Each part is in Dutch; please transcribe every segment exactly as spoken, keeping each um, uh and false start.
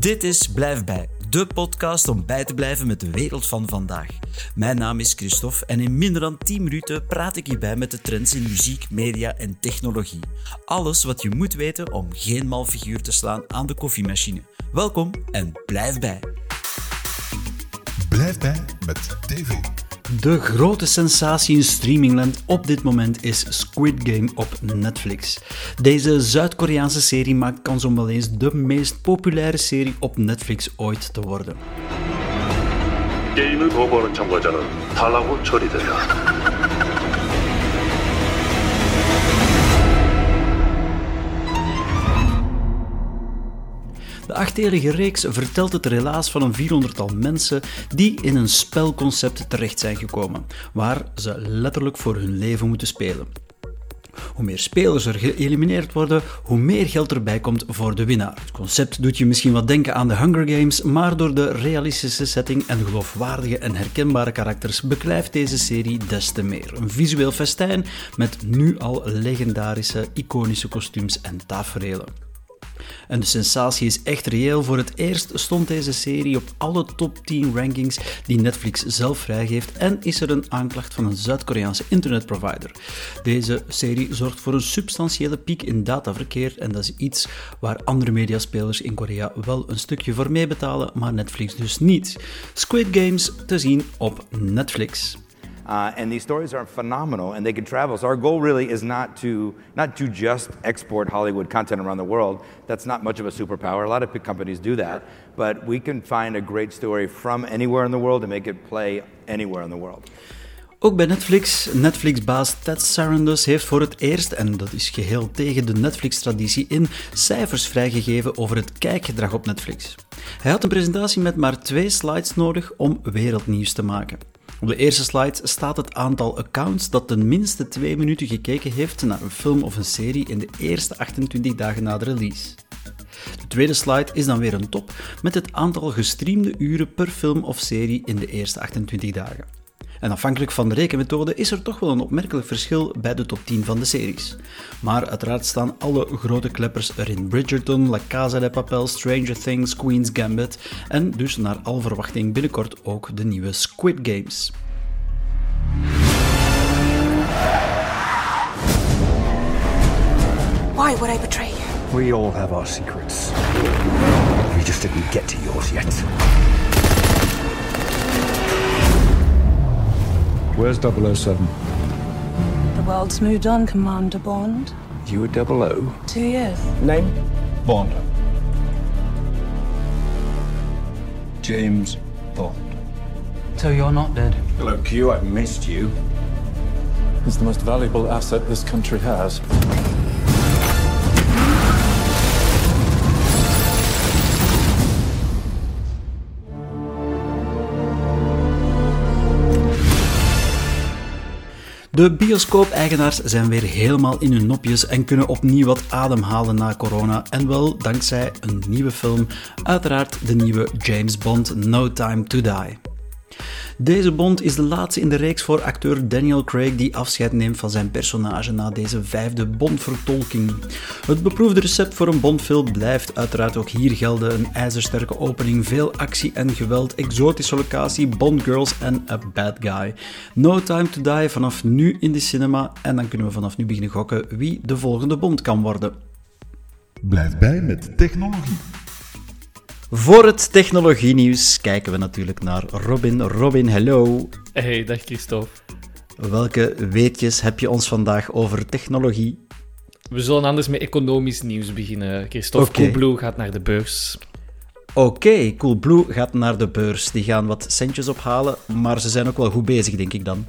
Dit is Blijf Bij, de podcast om bij te blijven met de wereld van vandaag. Mijn naam is Christophe en in minder dan tien minuten praat ik hierbij met de trends in muziek, media en technologie. Alles wat je moet weten om geen mal figuur te slaan aan de koffiemachine. Welkom en blijf bij. Blijf bij met T V. De grote sensatie in streamingland op dit moment is Squid Game op Netflix. Deze Zuid-Koreaanse serie maakt kans om wel eens de meest populaire serie op Netflix ooit te worden. De achtdelige reeks vertelt het relaas van een vierhonderdtal mensen die in een spelconcept terecht zijn gekomen, waar ze letterlijk voor hun leven moeten spelen. Hoe meer spelers er geëlimineerd worden, hoe meer geld erbij komt voor de winnaar. Het concept doet je misschien wat denken aan de Hunger Games, maar door de realistische setting en geloofwaardige en herkenbare karakters beklijft deze serie des te meer. Een visueel festijn met nu al legendarische, iconische kostuums en taferelen. En de sensatie is echt reëel. Voor het eerst stond deze serie op alle top tien rankings die Netflix zelf vrijgeeft en is er een aanklacht van een Zuid-Koreaanse internetprovider. Deze serie zorgt voor een substantiële piek in dataverkeer en dat is iets waar andere mediaspelers in Korea wel een stukje voor meebetalen, maar Netflix dus niet. Squid Games te zien op Netflix. Uh, and these stories are phenomenal, and they can travel. So our goal really is not to not to just export Hollywood content around the world. That's not much of a superpower. A lot of big companies do that. But we can find a great story from anywhere in the world and make it play anywhere in the world. Ook bij Netflix. Netflix-baas Ted Sarandos heeft voor het eerst, en dat is geheel tegen de Netflix-traditie in, cijfers vrijgegeven over het kijkgedrag op Netflix. Hij had een presentatie met maar twee slides nodig om wereldnieuws te maken. Op de eerste slide staat het aantal accounts dat ten minste twee minuten gekeken heeft naar een film of een serie in de eerste achtentwintig dagen na de release. De tweede slide is dan weer een top met het aantal gestreamde uren per film of serie in de eerste achtentwintig dagen. En afhankelijk van de rekenmethode is er toch wel een opmerkelijk verschil bij de top tien van de series. Maar uiteraard staan alle grote kleppers erin: Bridgerton, La Casa de Papel, Stranger Things, Queen's Gambit en dus naar al verwachting binnenkort ook de nieuwe Squid Games. Why would I betray you? We all have our secrets. We just didn't get to yours yet. Where's double oh seven? The world's moved on, Commander Bond. You were double oh? Two years. Name? Bond. James Bond. So you're not dead? Hello, Q, I've missed you. It's the most valuable asset this country has. De bioscoop-eigenaars zijn weer helemaal in hun nopjes en kunnen opnieuw wat ademhalen na corona. En wel dankzij een nieuwe film, uiteraard de nieuwe James Bond No Time to Die. Deze Bond is de laatste in de reeks voor acteur Daniel Craig die afscheid neemt van zijn personage na deze vijfde Bond-vertolking. Het beproefde recept voor een Bond-film blijft uiteraard ook hier gelden. Een ijzersterke opening, veel actie en geweld, exotische locatie, Bond-girls en a bad guy. No Time to Die vanaf nu in de cinema en dan kunnen we vanaf nu beginnen gokken wie de volgende Bond kan worden. Blijf bij met technologie. Voor het technologienieuws kijken we natuurlijk naar Robin. Robin, hello. Hey, dag Christophe. Welke weetjes heb je ons vandaag over technologie? We zullen anders met economisch nieuws beginnen, Christophe. Okay. Coolblue gaat naar de beurs. Oké, okay, Coolblue gaat naar de beurs. Die gaan wat centjes ophalen, maar ze zijn ook wel goed bezig, denk ik dan.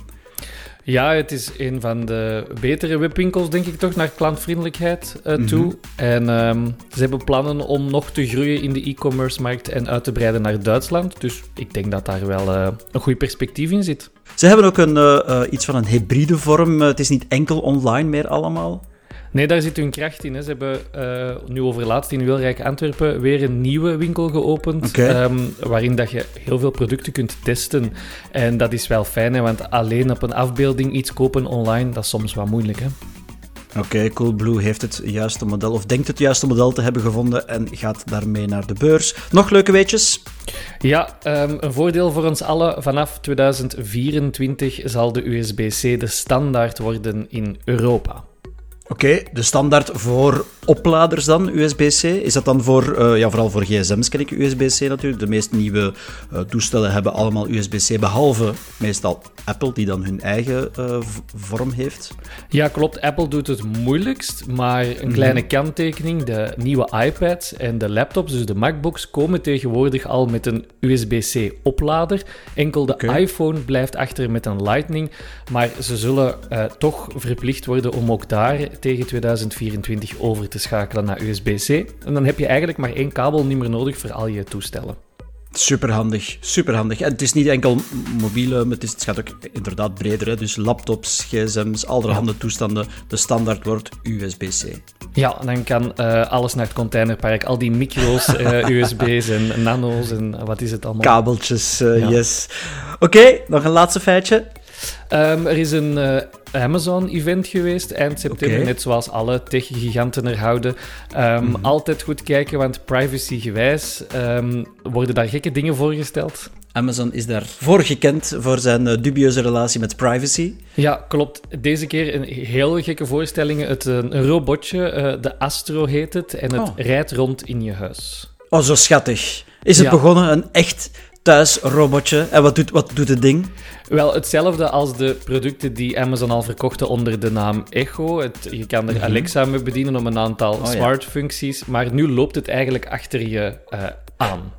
Ja, het is een van de betere webwinkels, denk ik toch, naar klantvriendelijkheid uh, toe. Mm-hmm. En um, ze hebben plannen om nog te groeien in de e-commerce-markt en uit te breiden naar Duitsland. Dus ik denk dat daar wel uh, een goed perspectief in zit. Ze hebben ook een, uh, uh, iets van een hybride vorm. Uh, het is niet enkel online meer allemaal. Nee, daar zit hun kracht in. Hè. Ze hebben uh, nu overlaatst in Wilrijk Antwerpen weer een nieuwe winkel geopend, okay. um, waarin dat je heel veel producten kunt testen. En dat is wel fijn, hè, want alleen op een afbeelding iets kopen online, dat is soms wat moeilijk. Hè? Oké, okay, Coolblue heeft het juiste model, of denkt het juiste model te hebben gevonden en gaat daarmee naar de beurs. Nog leuke weetjes? Ja, um, een voordeel voor ons allen. Vanaf tweeduizend vierentwintig zal de U S B C de standaard worden in Europa. Oké, okay, de standaard voor opladers dan, U S B C? Is dat dan voor, uh, ja, vooral voor gsm's ken ik U S B C natuurlijk. De meest nieuwe uh, toestellen hebben allemaal U S B C, behalve meestal Apple, die dan hun eigen uh, vorm heeft. Ja, klopt. Apple doet het moeilijkst, maar een kleine mm. kanttekening. De nieuwe iPads en de laptops, dus de MacBooks, komen tegenwoordig al met een U S B C-oplader. Enkel de okay. iPhone blijft achter met een Lightning, maar ze zullen uh, toch verplicht worden om ook daar tegen tweeduizend vierentwintig over te schakelen naar U S B C. En dan heb je eigenlijk maar één kabelnummer nodig voor al je toestellen. Superhandig, superhandig. En het is niet enkel mobiele, maar het, is, het gaat ook inderdaad breder. Hè? Dus laptops, gsm's, allerhande ja. toestanden. De standaard wordt U S B C. Ja, dan kan uh, alles naar het containerpark. Al die micro's, uh, U S B's en nano's en wat is het allemaal? Kabeltjes, uh, ja. yes. Oké, okay, nog een laatste feitje. Um, er is een uh, Amazon-event geweest eind september, okay. net zoals alle tech-giganten er houden. Um, mm. Altijd goed kijken, want privacy-gewijs um, worden daar gekke dingen voorgesteld. Amazon is daarvoor gekend voor zijn uh, dubieuze relatie met privacy. Ja, klopt. Deze keer een heel gekke voorstelling. Het een robotje, uh, de Astro heet het, en het oh. rijdt rond in je huis. Oh, zo schattig. Is het ja. begonnen een echt thuisrobotje. En wat doet, wat doet het ding? Wel, hetzelfde als de producten die Amazon al verkochten onder de naam Echo. Het, je kan er mm-hmm. Alexa mee bedienen om een aantal oh, smart-functies. Ja. Maar nu loopt het eigenlijk achter je uh, aan.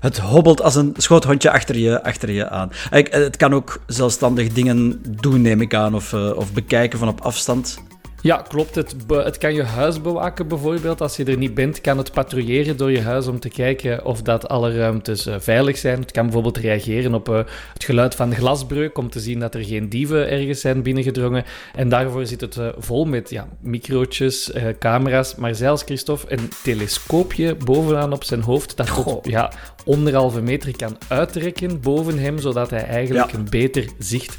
Het hobbelt als een schoothondje achter je, achter je aan. Het kan ook zelfstandig dingen doen, neem ik aan, of, uh, of bekijken van op afstand. Ja, klopt. Het, be- het kan je huis bewaken bijvoorbeeld. Als je er niet bent, kan het patrouilleren door je huis om te kijken of dat alle ruimtes uh, veilig zijn. Het kan bijvoorbeeld reageren op uh, het geluid van glasbreuk om te zien dat er geen dieven ergens zijn binnengedrongen. En daarvoor zit het uh, vol met ja, microotjes, uh, camera's, maar zelfs, Christophe, een telescoopje bovenaan op zijn hoofd dat tot ja, anderhalve meter kan uitrekken boven hem, zodat hij eigenlijk ja. een beter zicht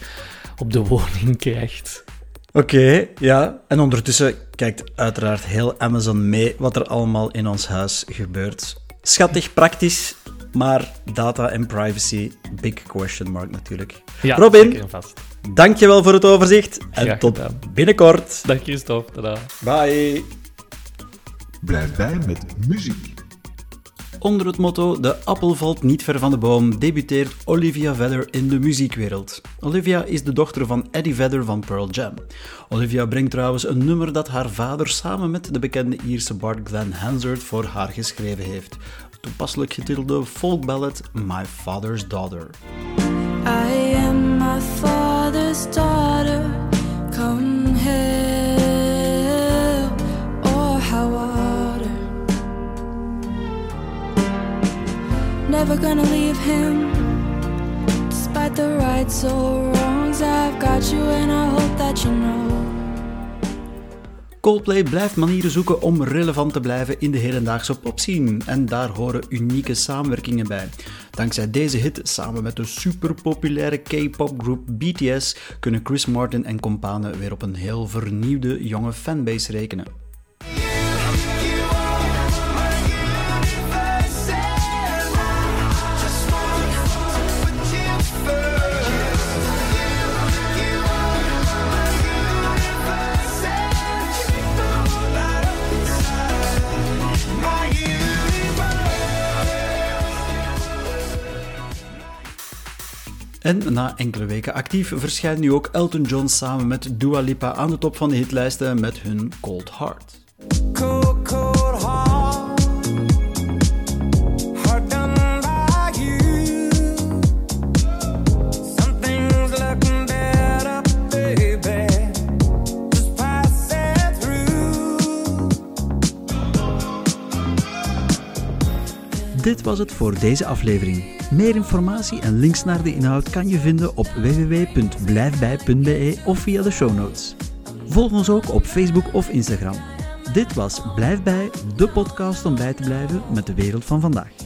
op de woning krijgt. Oké, okay, ja. En ondertussen kijkt uiteraard heel Amazon mee wat er allemaal in ons huis gebeurt. Schattig, praktisch, maar data en privacy, big question mark natuurlijk. Ja, Robin, zeker en vast. Dankjewel voor het overzicht en graag tot gedaan. Binnenkort. Dank je, Stof. Tada. Bye. Blijf bij met muziek. Onder het motto De appel valt niet ver van de boom debuteert Olivia Vedder in de muziekwereld. Olivia is de dochter van Eddie Vedder van Pearl Jam. Olivia brengt trouwens een nummer dat haar vader samen met de bekende Ierse bard Glen Hansard voor haar geschreven heeft. Toepasselijk getitelde folkballad My Father's Daughter. I am my father's daughter, come hell or high water. Never gonna leave him, despite the rights or wrongs. I've got you and I hope that you know. Coldplay blijft manieren zoeken om relevant te blijven in de hedendaagse popscene en daar horen unieke samenwerkingen bij. Dankzij deze hit, samen met de superpopulaire K-popgroep B T S, kunnen Chris Martin en companen weer op een heel vernieuwde jonge fanbase rekenen. En na enkele weken actief verschijnt nu ook Elton John samen met Dua Lipa aan de top van de hitlijsten met hun Cold Heart. Cold, cold heart, heart done by you. Something's looking better, baby. Just pass it through. Dit was het voor deze aflevering. Meer informatie en links naar de inhoud kan je vinden op w w w punt blijfbij punt b e of via de show notes. Volg ons ook op Facebook of Instagram. Dit was Blijf Bij, de podcast om bij te blijven met de wereld van vandaag.